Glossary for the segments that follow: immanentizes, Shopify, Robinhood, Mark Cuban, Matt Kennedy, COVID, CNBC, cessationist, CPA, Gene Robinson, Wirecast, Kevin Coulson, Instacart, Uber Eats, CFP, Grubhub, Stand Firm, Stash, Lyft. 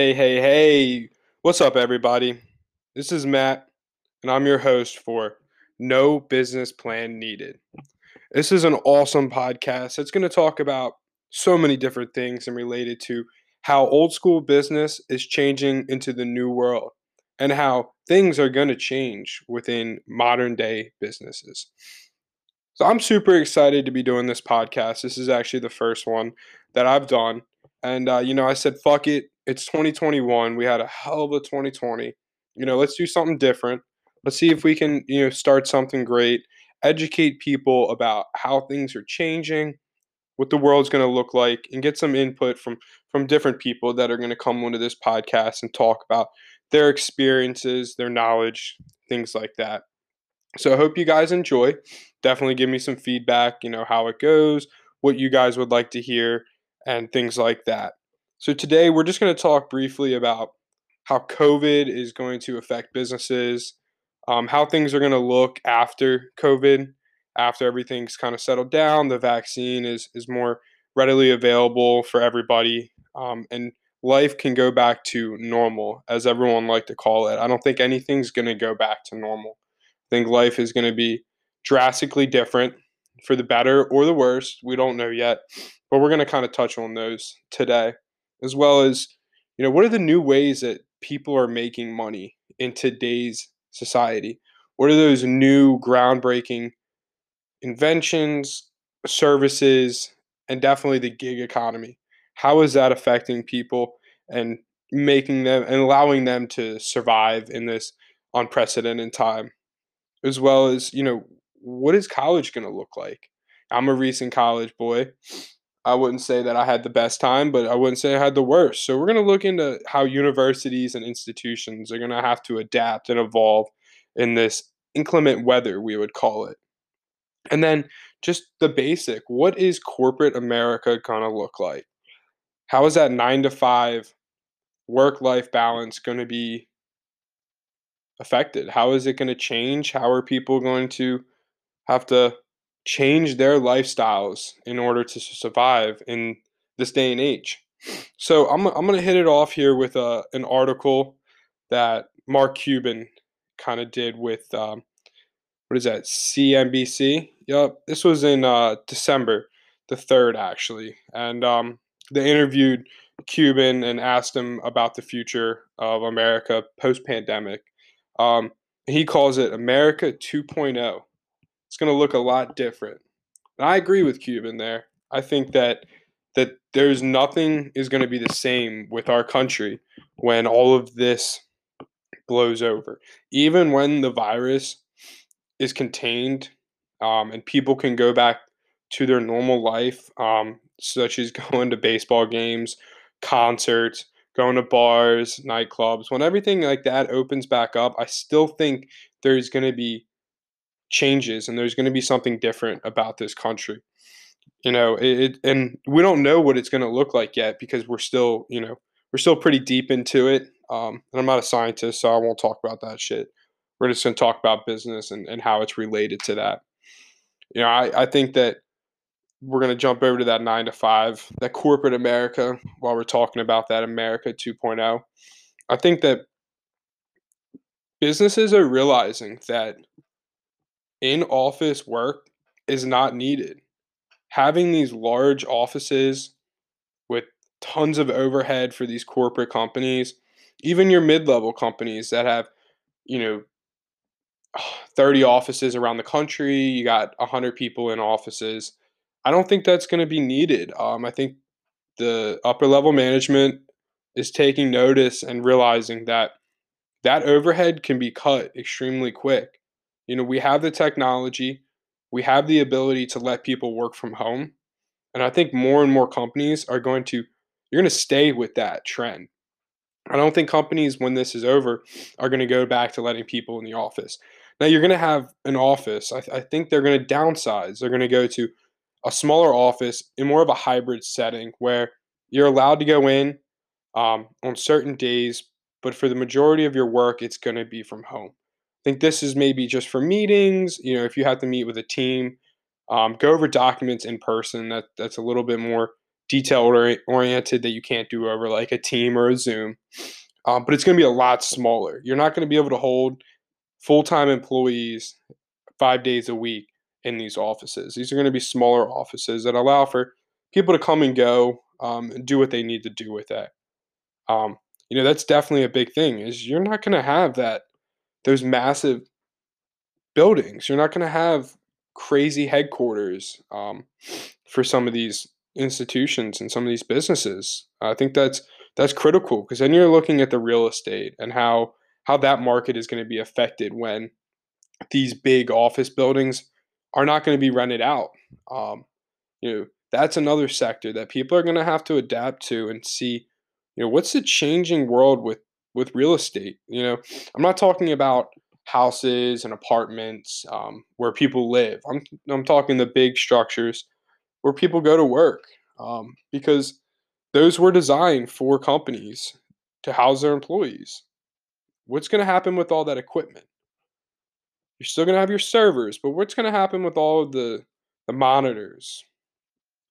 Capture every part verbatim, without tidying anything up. Hey, hey, hey, what's up, everybody? This is Matt, and I'm your host for No Business Plan Needed. This is an awesome podcast that's going to talk about so many different things and related to how old school business is changing into the new world and how things are going to change within modern day businesses. So I'm super excited to be doing this podcast. This is actually the first one that I've done. And, uh, you know, I said, fuck it. It's twenty twenty-one. We had a hell of a twenty twenty. You know, let's do something different. Let's see if we can, you know, start something great, educate people about how things are changing, what the world's going to look like, and get some input from, from different people that are going to come onto this podcast and talk about their experiences, their knowledge, things like that. So I hope you guys enjoy. Definitely give me some feedback, you know, how it goes, what you guys would like to hear, and things like that. So today we're just going to talk briefly about how COVID is going to affect businesses, um, how things are going to look after COVID, after everything's kind of settled down, the vaccine is is more readily available for everybody, um, and life can go back to normal, as everyone like to call it. I don't think anything's going to go back to normal. I think life is going to be drastically different, for the better or the worse. We don't know yet, but we're going to kind of touch on those today, as well as, you know, what are the new ways that people are making money in today's society? What are those new groundbreaking inventions, services, and definitely the gig economy? How is that affecting people and making them and allowing them to survive in this unprecedented time? As well as, you know, what is college going to look like? I'm a recent college boy. I wouldn't say that I had the best time, but I wouldn't say I had the worst. So we're going to look into how universities and institutions are going to have to adapt and evolve in this inclement weather, we would call it. And then just the basic, what is corporate America going to look like? How is that nine to five work-life balance going to be affected? How is it going to change? How are people going to have to change their lifestyles in order to survive in this day and age? So I'm I'm going to hit it off here with a, an article that Mark Cuban kind of did with, um, what is that, C N B C? Yep, this was in uh, December the third, actually. And um, they interviewed Cuban and asked him about the future of America post-pandemic. Um, he calls it America two point oh. It's going to look a lot different. And I agree with Cuban there. I think that that there's nothing is going to be the same with our country when all of this blows over. Even when the virus is contained, um, and people can go back to their normal life, um, such as going to baseball games, concerts, going to bars, nightclubs, when everything like that opens back up, I still think there's going to be changes and there's going to be something different about this country. You know, it, and we don't know what it's going to look like yet because we're still, you know, we're still pretty deep into it. Um, and I'm not a scientist, so I won't talk about that shit. We're just going to talk about business and, and how it's related to that. You know, I, I think that we're going to jump over to that nine to five, that corporate America, while we're talking about that America two point oh. I think that businesses are realizing that in-office work is not needed. Having these large offices with tons of overhead for these corporate companies, even your mid-level companies that have, you know, thirty offices around the country, you got one hundred people in offices, I don't think that's going to be needed. Um, I think the upper level management is taking notice and realizing that that overhead can be cut extremely quick. You know, we have the technology, we have the ability to let people work from home. And I think more and more companies are going to, you're going to stay with that trend. I don't think companies, when this is over, are going to go back to letting people in the office. Now you're going to have an office. I, th- I think they're going to downsize. They're going to go to a smaller office in more of a hybrid setting where you're allowed to go in um, on certain days, but for the majority of your work, it's going to be from home. I think this is maybe just for meetings. You know, if you have to meet with a team, um, go over documents in person. That that's a little bit more detail-oriented that you can't do over like a team or a Zoom, um, but it's going to be a lot smaller. You're not going to be able to hold full-time employees five days a week in these offices. These are going to be smaller offices that allow for people to come and go um, and do what they need to do with that. Um, you know, that's definitely a big thing, is you're not going to have that, those massive buildings. You're not going to have crazy headquarters um, for some of these institutions and some of these businesses. I think that's that's critical, because then you're looking at the real estate and how how that market is going to be affected when these big office buildings are not going to be rented out. Um, you know, that's another sector that people are going to have to adapt to and see, you know, what's the changing world with with real estate. You know, I'm not talking about houses and apartments um, where people live. I'm I'm talking the big structures where people go to work, um, because those were designed for companies to house their employees. What's going to happen with all that equipment? You're still going to have your servers, but what's going to happen with all of the, the monitors,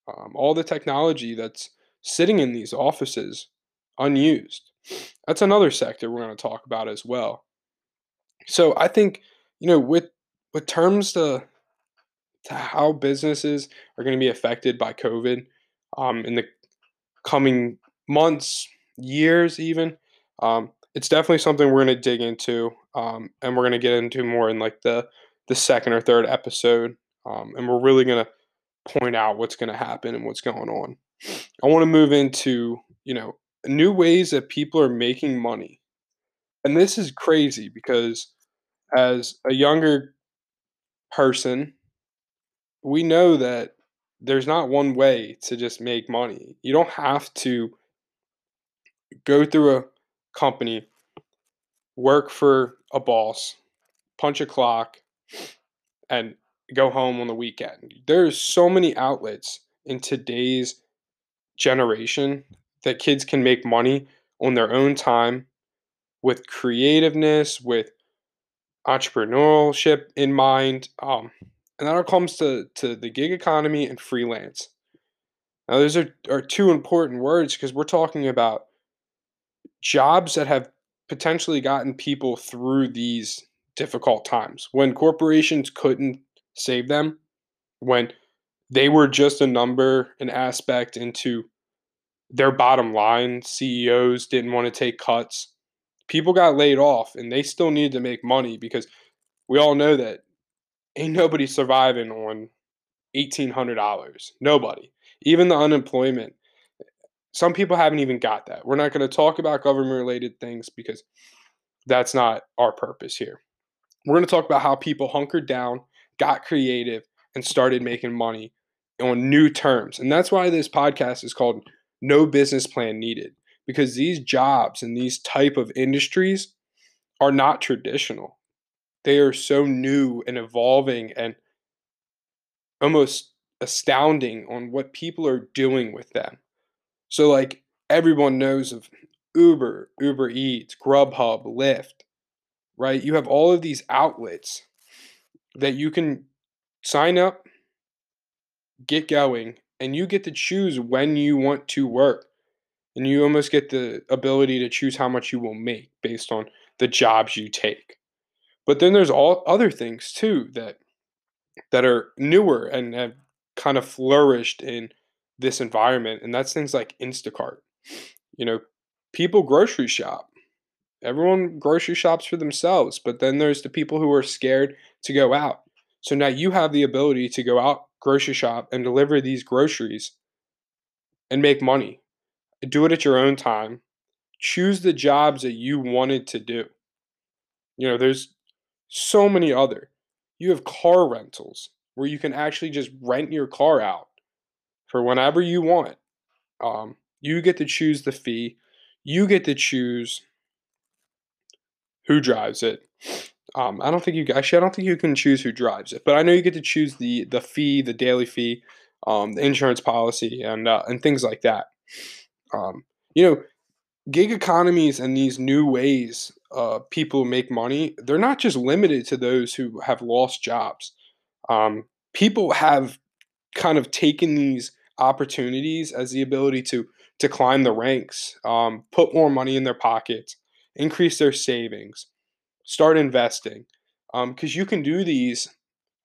um, all the technology that's sitting in these offices unused? That's another sector we're going to talk about as well. So I think, you know, with with terms to to how businesses are going to be affected by COVID um, in the coming months, years even. Um, it's definitely something we're going to dig into, um, and we're going to get into more in like the, the second or third episode, um, and we're really going to point out what's going to happen and what's going on. I want to move into, you know, new ways that people are making money. And this is crazy because as a younger person, we know that there's not one way to just make money. You don't have to go through a company, work for a boss, punch a clock, and go home on the weekend. There's so many outlets in today's generation that kids can make money on their own time with creativeness, with entrepreneurship in mind. Um, And that all comes to, to the gig economy and freelance. Now, those are, are two important words because we're talking about jobs that have potentially gotten people through these difficult times when corporations couldn't save them, when they were just a number, an aspect into their bottom line. C E Os didn't want to take cuts. People got laid off and they still needed to make money because we all know that ain't nobody surviving on eighteen hundred dollars. Nobody. Even the unemployment. Some people haven't even got that. We're not going to talk about government-related things because that's not our purpose here. We're going to talk about how people hunkered down, got creative, and started making money on new terms. And that's why this podcast is called No Business Plan Needed, because these jobs and these type of industries are not traditional. They are so new and evolving and almost astounding on what people are doing with them. So like everyone knows of Uber, Uber Eats, Grubhub, Lyft, right? You have all of these outlets that you can sign up, get going, and you get to choose when you want to work. And you almost get the ability to choose how much you will make based on the jobs you take. But then there's all other things too that that are newer and have kind of flourished in this environment, and that's things like Instacart. You know, people grocery shop. Everyone grocery shops for themselves, but then there's the people who are scared to go out. So now you have the ability to go out, grocery shop, and deliver these groceries and make money. Do it at your own time. Choose the jobs that you wanted to do. You know, there's so many other. You have car rentals where you can actually just rent your car out for whenever you want. Um, you get to choose the fee. You get to choose who drives it. Um, I don't think you actually. I don't think you can choose who drives it, but I know you get to choose the the fee, the daily fee, um, the insurance policy, and uh, and things like that. Um, you know, gig economies and these new ways Uh, people make money, they're not just limited to those who have lost jobs. Um, people have kind of taken these opportunities as the ability to to climb the ranks, um, put more money in their pockets, increase their savings, start investing, because um, you can do these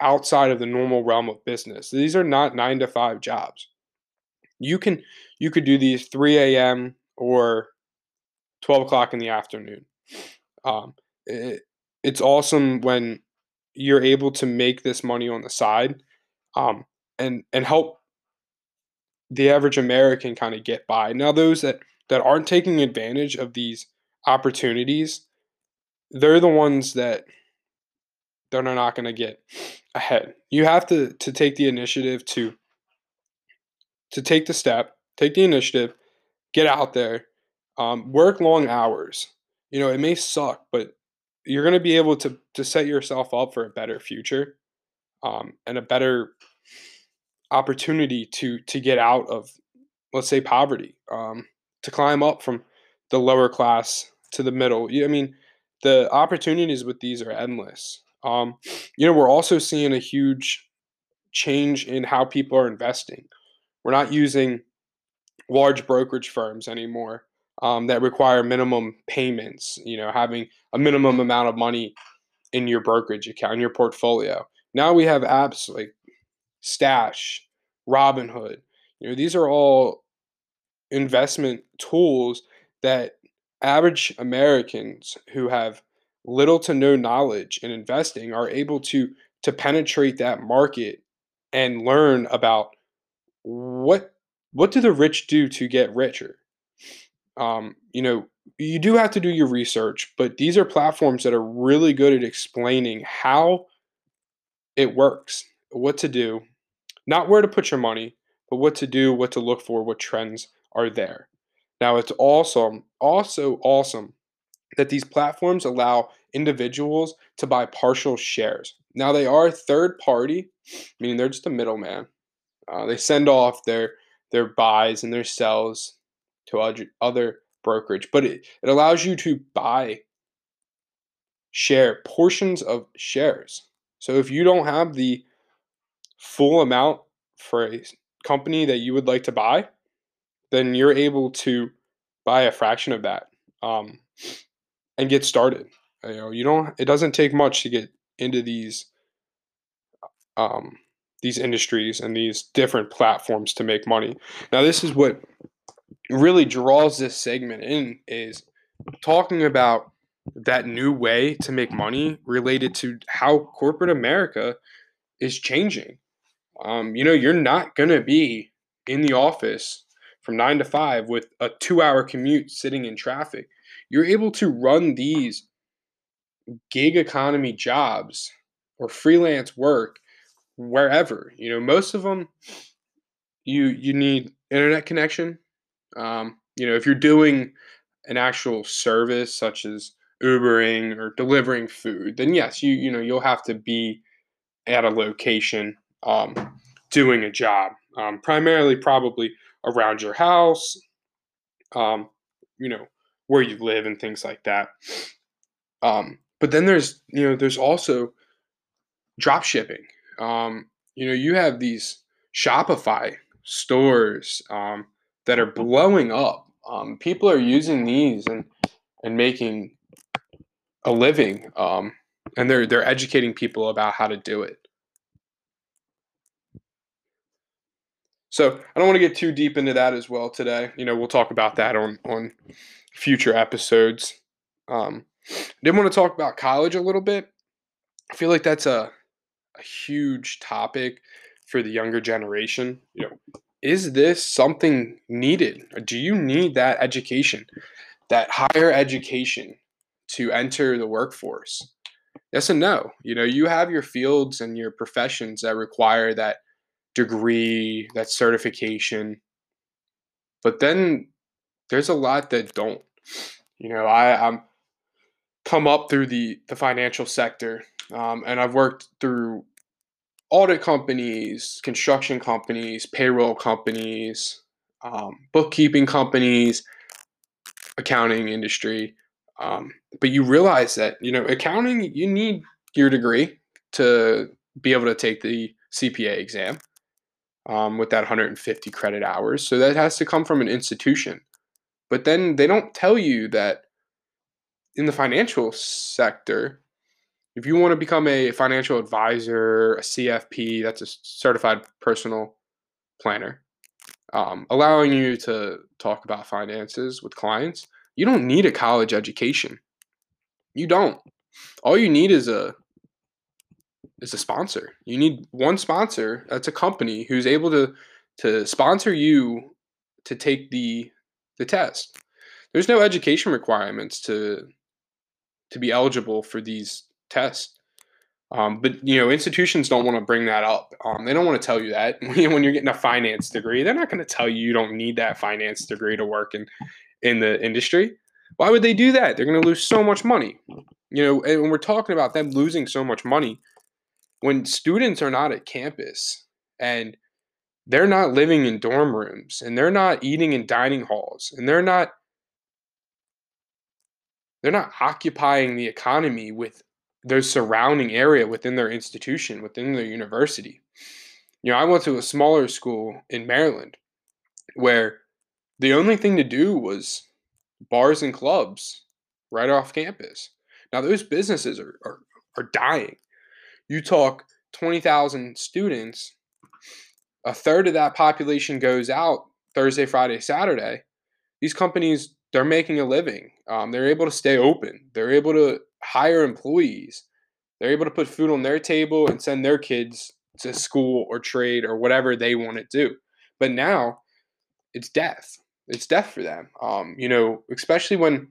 outside of the normal realm of business. These are not nine to five jobs. You can you could do these three a.m. or twelve o'clock in the afternoon. Um, it, it's awesome when you're able to make this money on the side, um, and and help the average American kind of get by. Now, those that, that aren't taking advantage of these opportunities, they're the ones that they're not going to get ahead. You have to to take the initiative to to take the step, take the initiative, get out there, um, work long hours. You know, it may suck, but you're going to be able to to set yourself up for a better future, um, and a better opportunity to to get out of, let's say, poverty, um, to climb up from the lower class to the middle. I mean, the opportunities with these are endless. Um, you know, we're also seeing a huge change in how people are investing. We're not using large brokerage firms anymore um, that require minimum payments, you know, having a minimum amount of money in your brokerage account, in your portfolio. Now we have apps like Stash, Robinhood. You know, these are all investment tools that average Americans who have little to no knowledge in investing are able to to penetrate that market and learn about what what do the rich do to get richer. Um, you know, you do have to do your research, but these are platforms that are really good at explaining how it works, what to do, not where to put your money, but what to do, what to look for, what trends are there. Now, it's awesome, also awesome that these platforms allow individuals to buy partial shares. Now, they are third party, meaning they're just a middleman. Uh, they send off their their buys and their sells to other brokerage, but it, it allows you to buy share portions of shares. So if you don't have the full amount for a company that you would like to buy, then you're able to buy a fraction of that. Um, And get started. You know, you don't. It doesn't take much to get into these, um, these industries and these different platforms to make money. Now, this is what really draws this segment in, is talking about that new way to make money related to how corporate America is changing. Um, you know, you're not gonna be in the office from nine to five with a two-hour commute sitting in traffic. You're able to run these gig economy jobs or freelance work wherever. You know, most of them, you you need internet connection. Um, you know, if you're doing an actual service such as Ubering or delivering food, then yes, you you know you'll have to be at a location um, doing a job, um, primarily probably around your house. Um, you know. Where you live and things like that. Um, but then there's, you know, there's also drop shipping. Um, you know, you have these Shopify stores um, that are blowing up. Um, people are using these and and making a living, um, and they're they're educating people about how to do it. So I don't want to get too deep into that as well today. You know, we'll talk about that on on. future episodes. Um, I did want to talk about college a little bit. I feel like that's a, a huge topic for the younger generation. You know, is this something needed? Do you need that education, that higher education, to enter the workforce? Yes and no. You know, you have your fields and your professions that require that degree, that certification, but then there's a lot that don't. You know, I, I'm come up through the, the financial sector, um, and I've worked through audit companies, construction companies, payroll companies, um, bookkeeping companies, accounting industry. Um, but you realize that, you know, accounting, you need your degree to be able to take the C P A exam. um, with that one hundred fifty credit hours. So that has to come from an institution. But then they don't tell you that in the financial sector, if you want to become a financial advisor, a C F P, that's a certified personal planner, um, allowing you to talk about finances with clients, you don't need a college education. You don't. All you need is a is a sponsor. You need one sponsor, that's a company who's able to to sponsor you to take the the test. There's no education requirements to to be eligible for these tests. Um, but you know, institutions don't want to bring that up. Um, they don't want to tell you that. When you're getting a finance degree, they're not going to tell you you don't need that finance degree to work in in the industry. Why would they do that? They're going to lose so much money. You know, and when we're talking about them losing so much money, when students are not at campus and they're not living in dorm rooms and they're not eating in dining halls and they're not they're not occupying the economy with their surrounding area within their institution, within their university. You know, I went to a smaller school in Maryland where the only thing to do was bars and clubs right off campus. Now, those businesses are are, are dying. You talk twenty thousand students, a third of that population goes out Thursday, Friday, Saturday. These companies, they're making a living. Um, they're able to stay open. They're able to hire employees. They're able to put food on their table and send their kids to school or trade or whatever they want to do. But now it's death. It's death for them. Um, you know, especially when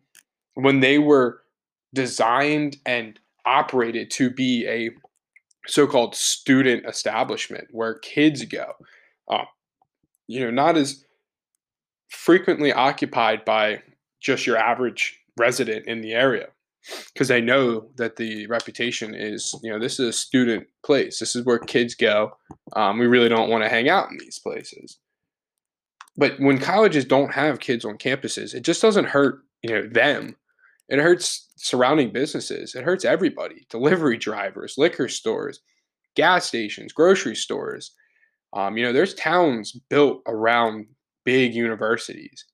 when they were designed and operated to be a so-called student establishment where kids go, um, you know, not as frequently occupied by just your average resident in the area, because they know that the reputation is, you know, this is a student place. This is where kids go. Um, we really don't want to hang out in these places. But when colleges don't have kids on campuses, it just doesn't hurt, you know, them. It hurts surrounding businesses. It hurts everybody. Delivery drivers, liquor stores, gas stations, grocery stores. Um, you know, there's towns built around big universities.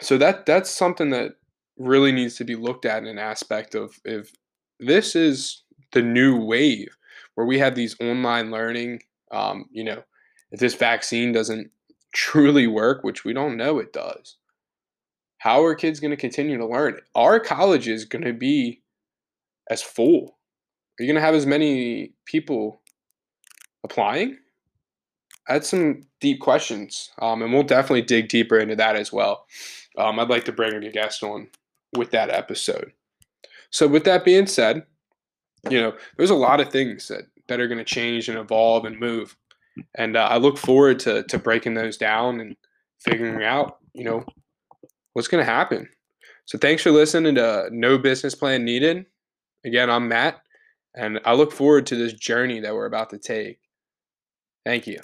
So that that's something that really needs to be looked at in an aspect of if this is the new wave where we have these online learning, um, you know, if this vaccine doesn't truly work, which we don't know it does, how are kids going to continue to learn? Are colleges going to be as full? Are you going to have as many people applying? That's some deep questions, um, and we'll definitely dig deeper into that as well. Um, I'd like to bring a guest on with that episode. So with that being said, you know, there's a lot of things that, that are going to change and evolve and move, and uh, I look forward to to breaking those down and figuring out, you know, what's going to happen. So thanks for listening to No Business Plan Needed. Again, I'm Matt, and I look forward to this journey that we're about to take. Thank you.